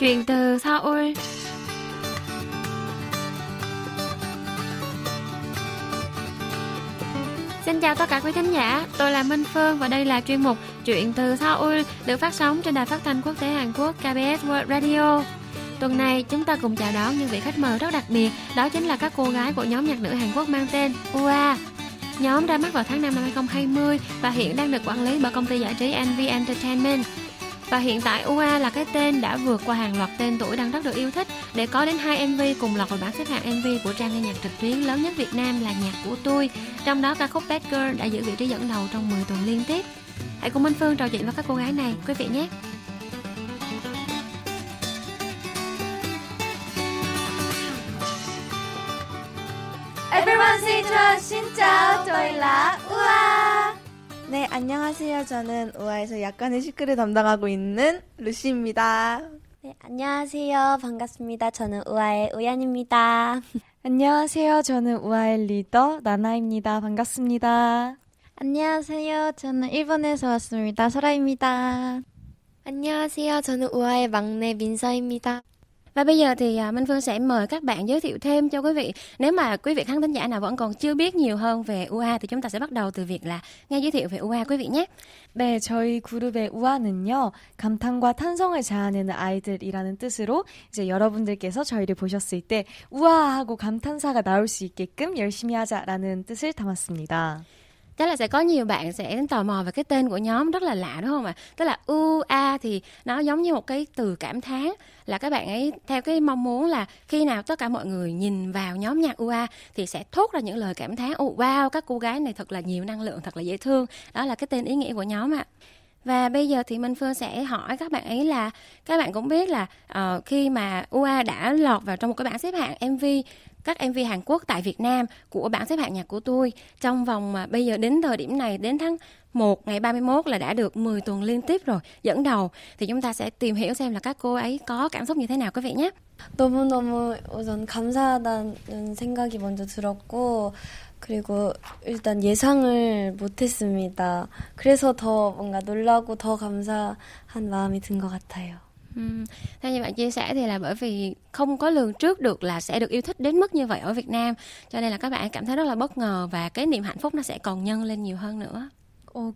Chuyện từ Seoul. Xin chào tất cả quý thính giả, tôi là Minh Phương và đây là chuyên mục Chuyện từ Seoul được phát sóng trên đài phát thanh quốc tế Hàn Quốc KBS World Radio. Tuần này chúng ta cùng chào đón những vị khách mời rất đặc biệt, đó chính là các cô gái của nhóm nhạc nữ Hàn Quốc mang tên UA. Nhóm ra mắt vào tháng 5 năm 2020 và hiện đang được quản lý bởi công ty giải trí NV Entertainment. Và hiện tại UA là cái tên đã vượt qua hàng loạt tên tuổi đang rất được yêu thích để có đến 2 MV cùng lọt vào bảng xếp hạng MV của trang nghe nhạc trực tuyến lớn nhất Việt Nam là Nhạc Của Tôi. Trong đó ca khúc Bad Girl đã giữ vị trí dẫn đầu trong 10 tuần liên tiếp. Hãy cùng Minh Phương trò chuyện với các cô gái này quý vị nhé. Everyone say hello, xin chào, tôi là UA. 네, 안녕하세요. 저는 우아에서 약간의 시크를 담당하고 있는 루시입니다. 네, 안녕하세요. 반갑습니다. 저는 우아의 우연입니다. 안녕하세요. 저는 우아의 리더 나나입니다. 반갑습니다. 안녕하세요. 저는 일본에서 왔습니다. 소라입니다. 안녕하세요. 저는 우아의 막내 민서입니다. Và bây giờ thì Minh Phương sẽ mời các bạn giới thiệu thêm cho quý vị. Nếu mà quý vị khán thính giả nào vẫn còn chưa biết nhiều hơn về UA thì chúng ta sẽ bắt đầu từ việc là nghe giới thiệu về UA quý vị nhé. 네, 저희 그룹의 UA는요. 감탄과 탄성을 자아내는 아이들이라는 뜻으로 이제 여러분들께서 저희를 보셨을 때 우아하고 감탄사가 나올 수 있게끔 열심히 하자라는 뜻을 담았습니다. Chắc là sẽ có nhiều bạn sẽ tò mò về cái tên của nhóm rất là lạ đúng không ạ? Tức là UA thì nó giống như một cái từ cảm thán, là các bạn ấy theo cái mong muốn là khi nào tất cả mọi người nhìn vào nhóm nhạc UA thì sẽ thốt ra những lời cảm thán. Wow, các cô gái này thật là nhiều năng lượng, thật là dễ thương. Đó là cái tên ý nghĩa của nhóm ạ. Và bây giờ thì Minh Phương sẽ hỏi các bạn ấy là các bạn cũng biết là khi mà UA đã lọt vào trong một cái bảng xếp hạng MV, các MV Hàn Quốc tại Việt Nam của bảng xếp hạng Nhạc Của Tôi trong vòng bây giờ đến thời điểm này, đến tháng 1 ngày 31 là đã được 10 tuần liên tiếp rồi dẫn đầu, thì chúng ta sẽ tìm hiểu xem là các cô ấy có cảm xúc như thế nào quý vị nhé. 너무너무 우선 감사하다는 생각이 먼저 들었고 그리고 일단 예상을 못했습니다. 그래서 더 뭔가 놀라고 더 감사한 마음이 든 것 같아요. Theo như bạn chia sẻ thì là bởi vì không có lường trước được là sẽ được yêu thích đến mức như vậy ở Việt Nam, cho nên là các bạn cảm thấy rất là bất ngờ và cái niềm hạnh phúc nó sẽ còn nhân lên nhiều hơn nữa.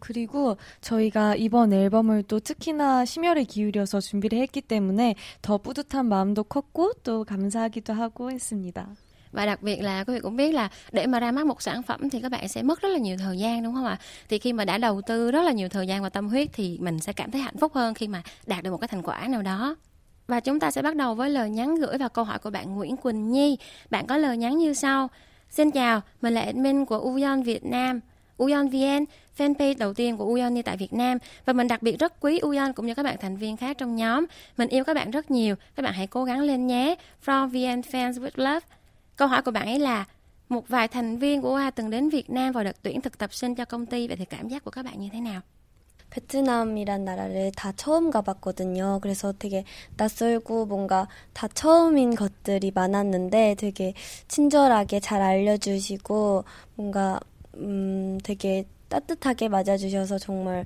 그리고 저희가 이번 앨범을 또 특히나 심혈을 기울여서 준비를 했기 때문에 더 뿌듯한 마음도 컸고 또 감사하기도 하고 했습니다. Và đặc biệt là quý vị cũng biết là để mà ra mắt một sản phẩm thì các bạn sẽ mất rất là nhiều thời gian đúng không ạ? Thì khi mà đã đầu tư rất là nhiều thời gian và tâm huyết thì mình sẽ cảm thấy hạnh phúc hơn khi mà đạt được một cái thành quả nào đó. Và chúng ta sẽ bắt đầu với lời nhắn gửi và câu hỏi của bạn Nguyễn Quỳnh Nhi. Bạn có lời nhắn như sau. Xin chào, mình là admin của Uyên Việt Nam. Uyên VN, fanpage đầu tiên của Uyên tại Việt Nam. Và mình đặc biệt rất quý Uyên cũng như các bạn thành viên khác trong nhóm. Mình yêu các bạn rất nhiều. Các bạn hãy cố gắng lên nhé. From VN Fans with Love. Câu hỏi của bạn ấy là một vài thành viên của UA từng đến Việt Nam vào đợt tuyển thực tập sinh cho công ty, vậy thì cảm giác của các bạn như thế nào? 베트남이란 나라를 다 처음 가봤거든요. 그래서 되게 낯설고 뭔가 다 처음인 것들이 많았는데 되게 친절하게 잘 알려주시고 뭔가 되게 따뜻하게 맞아주셔서 정말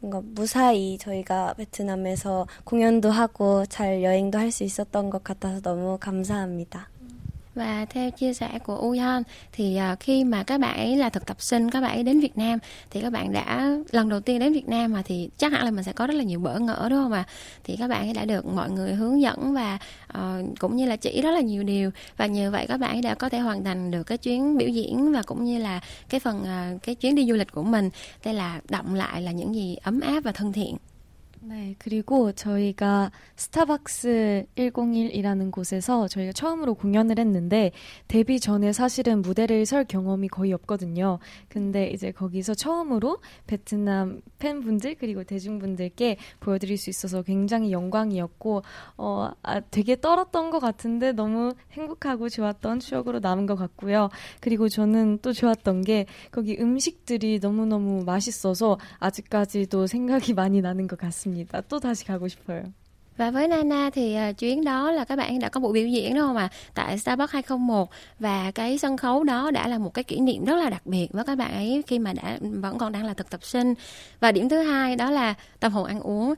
뭔가 무사히 저희가 베트남에서 공연도 하고 잘 여행도 할 수 있었던 것 같아서 너무 감사합니다. Và theo chia sẻ của Uyên thì khi mà các bạn ấy là thực tập sinh, các bạn ấy đến Việt Nam thì các bạn đã lần đầu tiên đến Việt Nam mà thì chắc hẳn là mình sẽ có rất là nhiều bỡ ngỡ đúng không ạ? Thì các bạn ấy đã được mọi người hướng dẫn và cũng như là chỉ rất là nhiều điều, và nhờ vậy các bạn ấy đã có thể hoàn thành được cái chuyến biểu diễn và cũng như là cái phần cái chuyến đi du lịch của mình. Đây là đọng lại là những gì ấm áp và thân thiện. 네, 그리고 저희가 스타벅스 101이라는 곳에서 저희가 처음으로 공연을 했는데 데뷔 전에 사실은 무대를 설 경험이 거의 없거든요. 근데 이제 거기서 처음으로 베트남 팬분들 그리고 대중분들께 보여드릴 수 있어서 굉장히 영광이었고 되게 떨었던 것 같은데 너무 행복하고 좋았던 추억으로 남은 것 같고요. 그리고 저는 또 좋았던 게 거기 음식들이 너무너무 맛있어서 아직까지도 생각이 많이 나는 것 같습니다. 또 다시 가고 싶어요. Và với Nana thì chuyến đó là các bạn đã có buổi biểu diễn đúng không ạ? Tại Starbucks 201, và cái sân khấu đó đã là một cái kỷ niệm rất là đặc biệt với các bạn ấy khi mà vẫn còn đang là thực tập sinh. Và điểm thứ hai đó là tâm hồn ăn uống.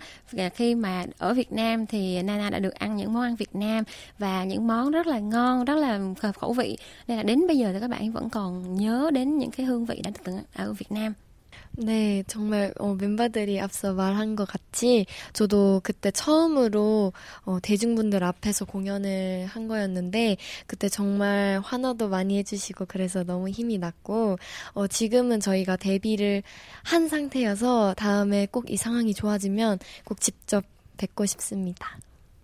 Khi mà ở Việt Nam thì Nana đã được ăn những món ăn Việt Nam và những món rất là ngon, rất là hợp khẩu vị. Nên là đến bây giờ thì các bạn vẫn còn nhớ đến những cái hương vị đã từng ở Việt Nam. 네, 정말 멤버들이 앞서 말한 것 같이 저도 그때 처음으로 대중분들 앞에서 공연을 한 거였는데 그때 정말 환호도 많이 해주시고 그래서 너무 힘이 났고 지금은 저희가 데뷔를 한 상태여서 다음에 꼭 이 상황이 좋아지면 꼭 직접 뵙고 싶습니다.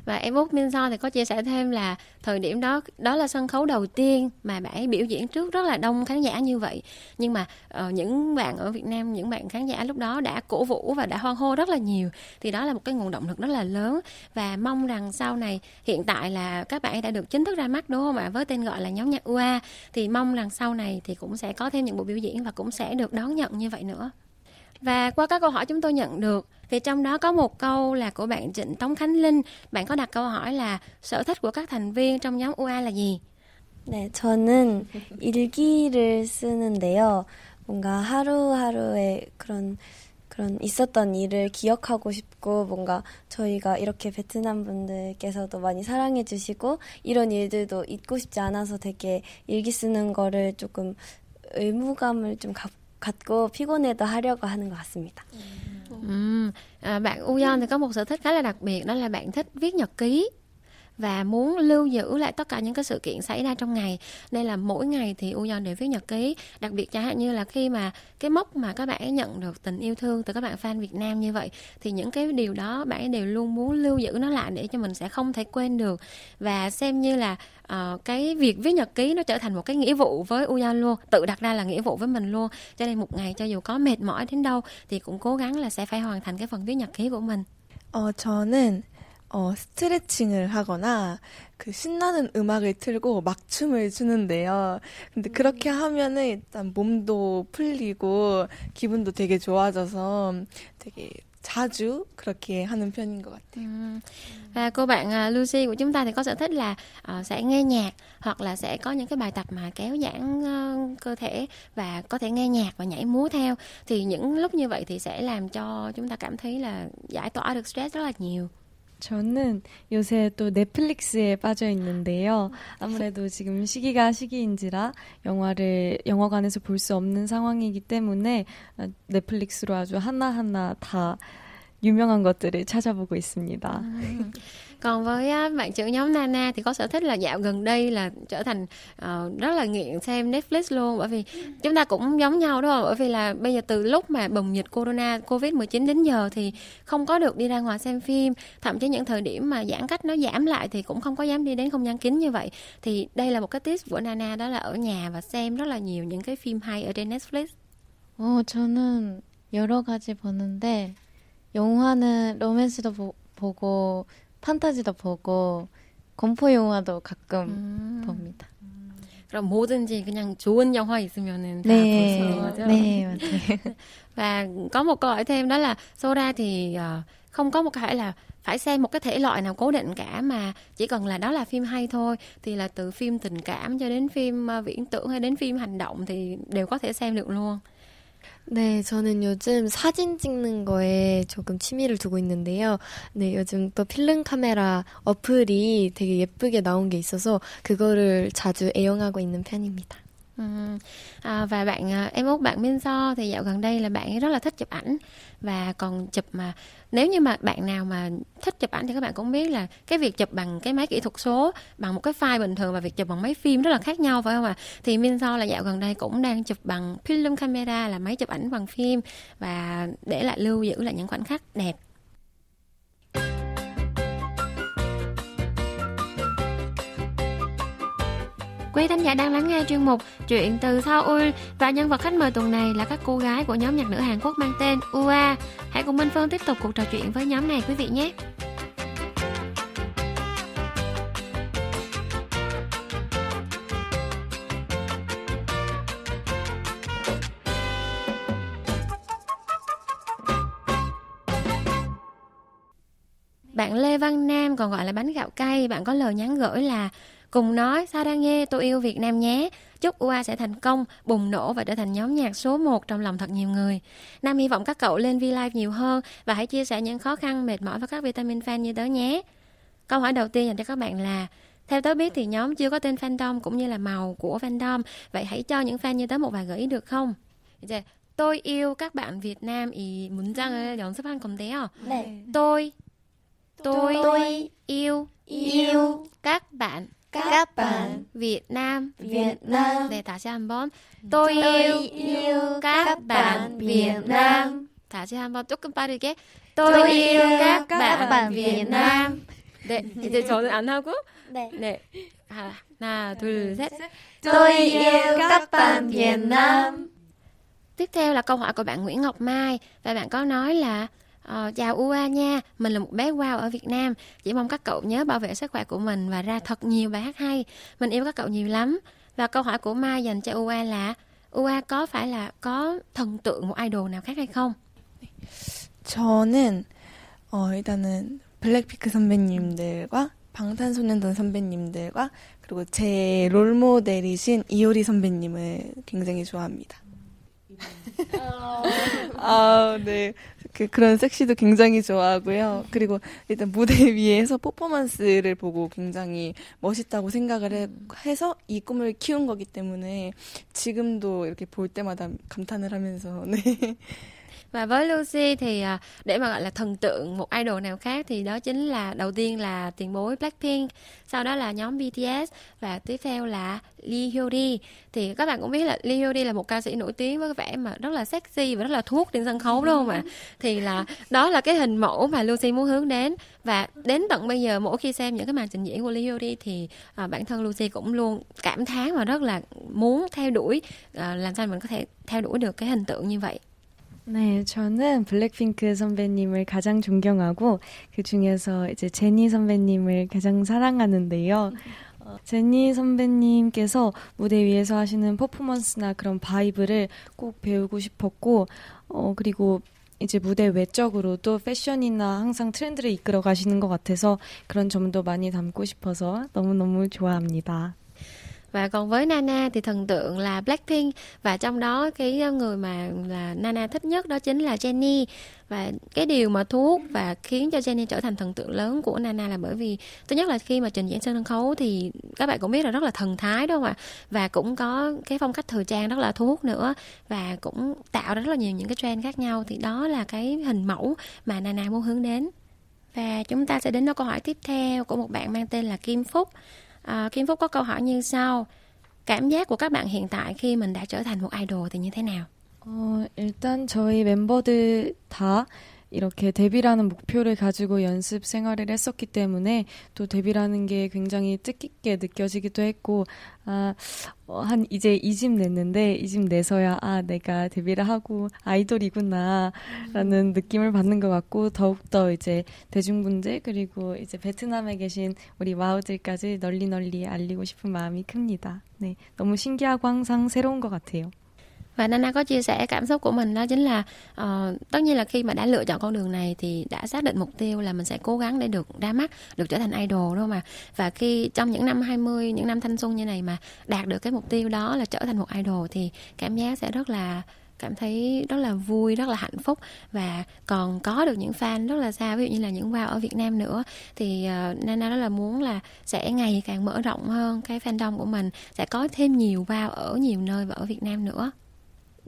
Và em út Minh Do thì có chia sẻ thêm là thời điểm đó, đó là sân khấu đầu tiên mà bạn ấy biểu diễn trước rất là đông khán giả như vậy. Nhưng mà những bạn ở Việt Nam, những bạn khán giả lúc đó đã cổ vũ và đã hoan hô rất là nhiều. Thì đó là một cái nguồn động lực rất là lớn. Và mong rằng sau này, hiện tại là các bạn ấy đã được chính thức ra mắt đúng không ạ? Với tên gọi là nhóm nhạc UA. Thì mong rằng sau này thì cũng sẽ có thêm những buổi biểu diễn và cũng sẽ được đón nhận như vậy nữa. Và qua các câu hỏi chúng tôi nhận được thì trong đó có một câu là của bạn Trịnh Tống Khánh Linh. Bạn có đặt câu hỏi là sở thích của các thành viên trong nhóm UA là gì? 네, 저는 일기를 쓰는데요. 뭔가 하루하루의 그런 있었던 일을 기억하고 싶고 뭔가 저희가 이렇게 베트남 분들께서도 많이 사랑해 주시고 이런 일들도 잊고 싶지 않아서 되게 일기 쓰는 거를 조금 의무감을 좀 갖고 피곤해도 하려고 하는 것 같습니다. Bạn Uyên thì có một sở thích khá là đặc biệt, đó là bạn thích viết nhật ký và muốn lưu giữ lại tất cả những cái sự kiện xảy ra trong ngày. Nên là mỗi ngày thì Uyên đều viết nhật ký, đặc biệt chẳng hạn như là khi mà cái mốc mà các bạn ấy nhận được tình yêu thương từ các bạn fan Việt Nam như vậy, thì những cái điều đó bạn ấy đều luôn muốn lưu giữ nó lại để cho mình sẽ không thể quên được. Và xem như là cái việc viết nhật ký nó trở thành một cái nghĩa vụ với Uyên luôn, tự đặt ra là nghĩa vụ với mình luôn. Cho nên một ngày cho dù có mệt mỏi đến đâu thì cũng cố gắng là sẽ phải hoàn thành cái phần viết nhật ký của mình. 저는 스트레칭을 하거나 그 신나는 음악을 틀고 막춤을 추는데요. 근데 그렇게 하면은 일단 몸도 풀리고 기분도 되게 좋아져서 되게 자주 그렇게 하는 편인 것 같아요. Và cô bạn Lucy của chúng ta thì có sở thích là sẽ nghe nhạc hoặc là sẽ có những cái bài tập mà kéo giãn cơ thể và có thể nghe nhạc và nhảy múa theo. Thì những lúc như vậy thì sẽ làm cho chúng ta cảm thấy là giải tỏa được stress rất là nhiều. 저는 요새 또 넷플릭스에 빠져 있는데요. 아무래도 지금 시기가 시기인지라 영화를 영화관에서 볼 수 없는 상황이기 때문에 넷플릭스로 아주 하나하나 다 유명한 것들을 찾아보고 있습니다. Còn với bạn trưởng nhóm Nana thì có sở thích là dạo gần đây là trở thành rất là nghiện xem Netflix luôn. Bởi vì chúng ta cũng giống nhau đúng không? Bởi vì là bây giờ từ lúc mà bùng dịch corona, Covid-19 đến giờ thì không có được đi ra ngoài xem phim. Thậm chí những thời điểm mà giãn cách nó giảm lại thì cũng không có dám đi đến không gian kín như vậy. Thì đây là một cái tip của Nana, đó là ở nhà và xem rất là nhiều những cái phim hay ở trên Netflix. 저는 여러 가지 보는데 영화는 로맨스도 보고 판타지도 보고 공포 영화도 가끔 봅니다. 그럼 뭐든지 그냥 좋은 영화 있으면은 다 보시는 거죠? 네, 맞아요. Và có một câu hỏi thêm đó là Sora thì không có một cái là phải xem một cái thể loại nào cố định cả, mà chỉ cần là đó là phim hay thôi, thì là từ phim tình cảm cho đến phim viễn tưởng hay đến phim hành động thì đều có thể xem được luôn. 네, 저는 요즘 사진 찍는 거에 조금 취미를 두고 있는데요. 네, 요즘 또 필름 카메라 어플이 되게 예쁘게 나온 게 있어서 그거를 자주 애용하고 있는 편입니다. Và bạn em út bạn Minh Do thì dạo gần đây là bạn ấy rất là thích chụp ảnh và còn chụp, mà nếu như mà bạn nào mà thích chụp ảnh thì các bạn cũng biết là cái việc chụp bằng cái máy kỹ thuật số, bằng một cái file bình thường và việc chụp bằng máy phim rất là khác nhau phải không ạ? Thì Minh Do là dạo gần đây cũng đang chụp bằng film camera, là máy chụp ảnh bằng phim, và để lại lưu giữ lại những khoảnh khắc đẹp. Quý thính giả đang lắng nghe chuyên mục Chuyện từ Seoul và nhân vật khách mời tuần này là các cô gái của nhóm nhạc nữ Hàn Quốc mang tên UA. Hãy cùng Minh Phương tiếp tục cuộc trò chuyện với nhóm này quý vị nhé. Bạn Lê Văn Nam, còn gọi là bánh gạo cay, bạn có lời nhắn gửi là: cùng nói Sa đang nghe, tôi yêu Việt Nam nhé. Chúc UA sẽ thành công, bùng nổ và trở thành nhóm nhạc số 1 trong lòng thật nhiều người. Nam hy vọng các cậu lên V-Live nhiều hơn và hãy chia sẻ những khó khăn, mệt mỏi với các vitamin fan như tớ nhé. Câu hỏi đầu tiên dành cho các bạn là: theo tớ biết thì nhóm chưa có tên fandom cũng như là màu của fandom, vậy hãy cho những fan như tớ một vài gợi ý được không? Tôi yêu các bạn Việt Nam 이 문장을 연습한 건데요. 네. Tôi yêu các bạn Việt Nam. 네, 다시 한번. tôi yêu các bạn Việt Nam. 다시 한번 조금 빠르게. tôi yêu các bạn Việt Nam. 네, 이제 저는 안 하고. 네. 하나, 둘, 셋. tôi yêu các bạn Việt Nam. Tiếp theo là câu hỏi của bạn Nguyễn Ngọc Mai, và bạn có nói là: chào UA nha, mình là một bé wow ở Việt Nam, chỉ mong các cậu nhớ bảo vệ sức khỏe của mình và ra thật nhiều bài hát hay, mình yêu các cậu nhiều lắm. Và câu hỏi của Mai dành cho UA là: UA có phải là có thần tượng một idol nào khác hay không? 저는 일단은 블랙핑크 선배님들과 방탄소년단 선배님들과 그리고 제 롤모델이신 이효리 선배님을 굉장히 좋아합니다. 아, 네. 그런 섹시도 굉장히 좋아하고요. 그리고 일단 무대 위에서 퍼포먼스를 보고 굉장히 멋있다고 생각을 해서 이 꿈을 키운 거기 때문에 지금도 이렇게 볼 때마다 감탄을 하면서 네. Và với Lucy thì để mà gọi là thần tượng một idol nào khác thì đó chính là đầu tiên là tiền bối Blackpink, sau đó là nhóm BTS và tiếp theo là Lee Hyo Ri. Thì các bạn cũng biết là Lee Hyo Ri là một ca sĩ nổi tiếng với vẻ mà rất là sexy và rất là thuốc trên sân khấu, đúng không ạ? Thì là đó là cái hình mẫu mà Lucy muốn hướng đến, và đến tận bây giờ mỗi khi xem những cái màn trình diễn của Lee Hyo Ri thì bản thân Lucy cũng luôn cảm thán và rất là muốn theo đuổi, làm sao mình có thể theo đuổi được cái hình tượng như vậy. 네, 저는 블랙핑크 선배님을 가장 존경하고 그 중에서 이제 제니 선배님을 가장 사랑하는데요. 제니 선배님께서 무대 위에서 하시는 퍼포먼스나 그런 바이브를 꼭 배우고 싶었고, 그리고 이제 무대 외적으로도 패션이나 항상 트렌드를 이끌어 가시는 것 같아서 그런 점도 많이 담고 싶어서 너무너무 좋아합니다. Và còn với Nana thì thần tượng là Blackpink, và trong đó cái người mà là Nana thích nhất đó chính là Jennie. Và cái điều mà thu hút và khiến cho Jennie trở thành thần tượng lớn của Nana là bởi vì thứ nhất là khi mà trình diễn sân khấu thì các bạn cũng biết là rất là thần thái, đúng không ạ? Và cũng có cái phong cách thời trang rất là thu hút nữa, và cũng tạo ra rất là nhiều những cái trend khác nhau. Thì đó là cái hình mẫu mà Nana muốn hướng đến. Và chúng ta sẽ đến với câu hỏi tiếp theo của một bạn mang tên là Kim Phúc. Kim Phúc có câu hỏi như sau: cảm giác của các bạn hiện tại khi mình đã trở thành một idol thì như thế nào? 일단 저희 멤버들 다 이렇게 데뷔라는 목표를 가지고 연습 생활을 했었기 때문에 또 데뷔라는 게 굉장히 뜻깊게 느껴지기도 했고, 한 이제 2집 냈는데 2집 내서야 내가 데뷔를 하고 아이돌이구나라는 느낌을 받는 것 같고, 더욱더 이제 대중분들 그리고 이제 베트남에 계신 우리 와우들까지 널리 알리고 싶은 마음이 큽니다. 네, 너무 신기하고 항상 새로운 것 같아요. Và Nana có chia sẻ cảm xúc của mình, đó chính là tất nhiên là khi mà đã lựa chọn con đường này thì đã xác định mục tiêu là mình sẽ cố gắng để được ra mắt, được trở thành idol, đúng không ạ? Và khi trong những năm 20, những năm thanh xuân như này mà đạt được cái mục tiêu đó là trở thành một idol thì cảm giác sẽ rất là cảm thấy rất là vui, rất là hạnh phúc, và còn có được những fan rất là xa, ví dụ như là những wow ở Việt Nam nữa. Thì Nana rất là muốn là sẽ ngày càng mở rộng hơn cái fandom của mình, sẽ có thêm nhiều wow ở nhiều nơi và ở Việt Nam nữa.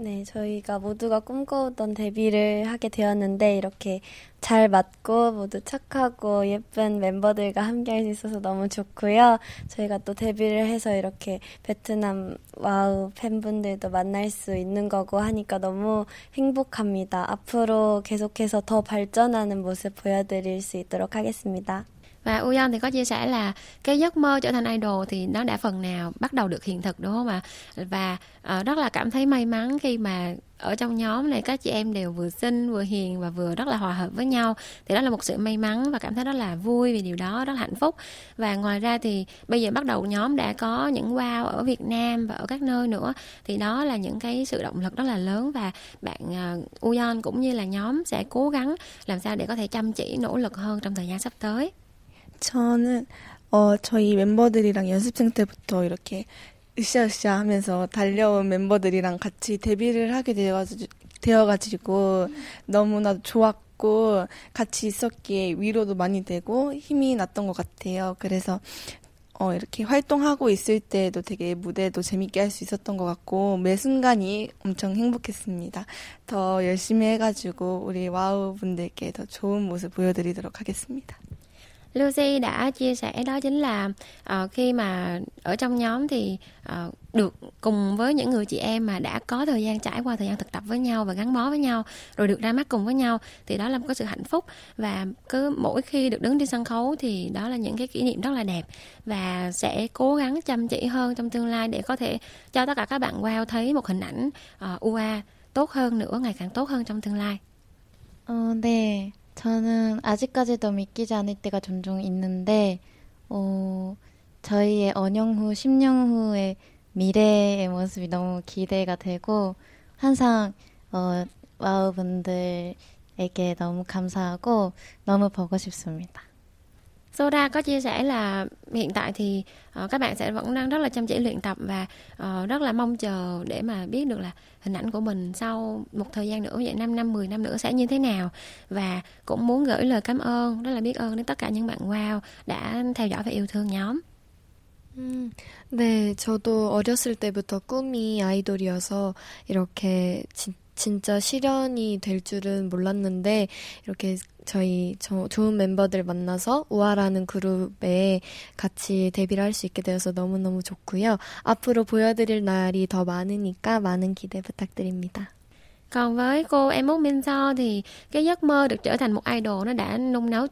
네, 저희가 모두가 꿈꿔오던 데뷔를 하게 되었는데 이렇게 잘 맞고 모두 착하고 예쁜 멤버들과 함께할 수 있어서 너무 좋고요. 저희가 또 데뷔를 해서 이렇게 베트남 와우 팬분들도 만날 수 있는 거고 하니까 너무 행복합니다. 앞으로 계속해서 더 발전하는 모습 보여드릴 수 있도록 하겠습니다. Và Uyên thì có chia sẻ là cái giấc mơ trở thành idol thì nó đã phần nào bắt đầu được hiện thực đúng không ạ? Và rất là cảm thấy may mắn khi mà ở trong nhóm này các chị em đều vừa xinh, vừa hiền và vừa rất là hòa hợp với nhau. Thì đó là một sự may mắn và cảm thấy rất là vui vì điều đó, rất là hạnh phúc. Và ngoài ra thì bây giờ bắt đầu nhóm đã có những wow ở Việt Nam và ở các nơi nữa. Thì đó là những cái sự động lực rất là lớn. Và bạn Uyên cũng như là nhóm sẽ cố gắng làm sao để có thể chăm chỉ, nỗ lực hơn trong thời gian sắp tới. 저는 저희 멤버들이랑 연습생 때부터 이렇게 으쌰으쌰 하면서 달려온 멤버들이랑 같이 데뷔를 하게 되어가지고 너무나도 좋았고 같이 있었기에 위로도 많이 되고 힘이 났던 것 같아요. 그래서 이렇게 활동하고 있을 때도 되게 무대도 재밌게 할 수 있었던 것 같고 매 순간이 엄청 행복했습니다. 더 열심히 해가지고 우리 와우 분들께 더 좋은 모습 보여드리도록 하겠습니다. Lucy đã chia sẻ đó chính là khi mà ở trong nhóm thì được cùng với những người chị em mà đã có thời gian trải qua thời gian thực tập với nhau và gắn bó với nhau rồi được ra mắt cùng với nhau thì đó là một cái sự hạnh phúc. Và cứ mỗi khi được đứng trên sân khấu thì đó là những cái kỷ niệm rất là đẹp và sẽ cố gắng chăm chỉ hơn trong tương lai để có thể cho tất cả các bạn wow thấy một hình ảnh UA tốt hơn nữa, ngày càng tốt hơn trong tương lai. 네. 저는 아직까지도 믿기지 않을 때가 종종 있는데 저희의 언영 후, 10년 후의 미래의 모습이 너무 기대가 되고 항상 와우분들에게 너무 감사하고 너무 보고 싶습니다. Sora có chia sẻ là hiện tại thì các bạn sẽ vẫn đang rất là chăm chỉ luyện tập và rất là mong chờ để mà biết được là hình ảnh của mình sau một thời gian nữa, vậy 5 năm, 10 năm nữa sẽ như thế nào. Và cũng muốn gửi lời cảm ơn, rất là biết ơn đến tất cả những bạn wow đã theo dõi và yêu thương nhóm. 네, 저도 어렸을 때부터 꿈이 아이돌이어서 이렇게 진짜 실현이 될 줄은 몰랐는데 이렇게 저희 좋은 멤버들 만나서 우아라는 그룹에 같이 데뷔를 할 수 있게 되어서 너무너무 좋고요. 앞으로 보여드릴 날이 더 많으니까 많은 기대 부탁드립니다. Còn với cô em út Minh Do thì cái giấc mơ được trở thành một idol nó đã nung nấu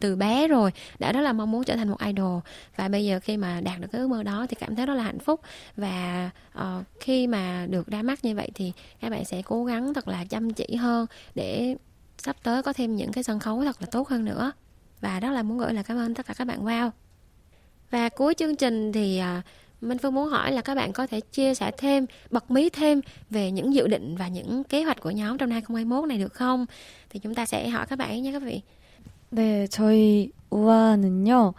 từ bé rồi, đã rất là mong muốn trở thành một idol. Và bây giờ khi mà đạt được cái ước mơ đó thì cảm thấy rất là hạnh phúc. Và khi mà được ra mắt như vậy thì các bạn sẽ cố gắng thật là chăm chỉ hơn để sắp tới có thêm những cái sân khấu thật là tốt hơn nữa. Và rất là muốn gửi lời cảm ơn tất cả các bạn wow. Và cuối chương trình thì Minh Phương muốn hỏi là các bạn có thể chia sẻ thêm, bật mí thêm về những dự định và những kế hoạch của nhóm trong 2021 này được không? Thì chúng ta sẽ hỏi các bạn ấy nha các vị. 네, 저희 우아는요.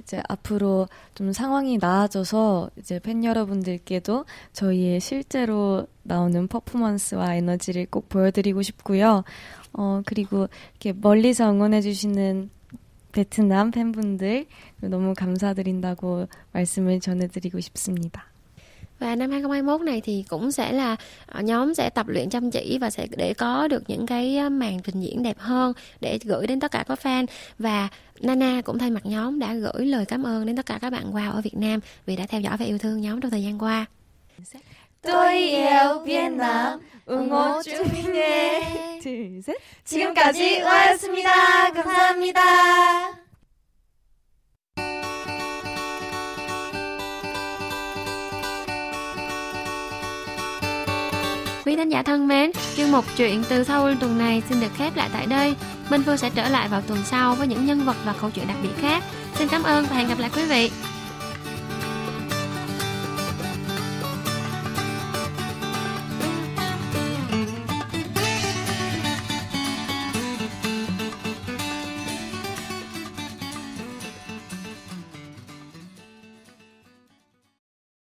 이제 앞으로 좀 상황이 나아져서 이제 팬 여러분들께도 저희의 실제로 나오는 퍼포먼스와 에너지를 꼭 보여드리고 싶고요. 그리고 이렇게 멀리서 응원해주시는 베트남 팬분들 너무 감사드린다고 말씀을 전해드리고 싶습니다. Và năm 2021 này thì cũng sẽ là nhóm sẽ tập luyện chăm chỉ và sẽ để có được những cái màn trình diễn đẹp hơn để gửi đến tất cả các fan. Và Nana cũng thay mặt nhóm đã gửi lời cảm ơn đến tất cả các bạn wow ở Việt Nam vì đã theo dõi và yêu thương nhóm trong thời gian qua. Tôi yêu Việt Nam, ủng hộ chúng mình nhé. 지금까지 와였습니다. 감사합니다. Quý khán giả thân mến, chuyên mục Chuyện từ Seoul tuần này xin được khép lại tại đây. Minh Phương sẽ trở lại vào tuần sau với những nhân vật và câu chuyện đặc biệt khác. Xin cảm ơn và hẹn gặp lại quý vị.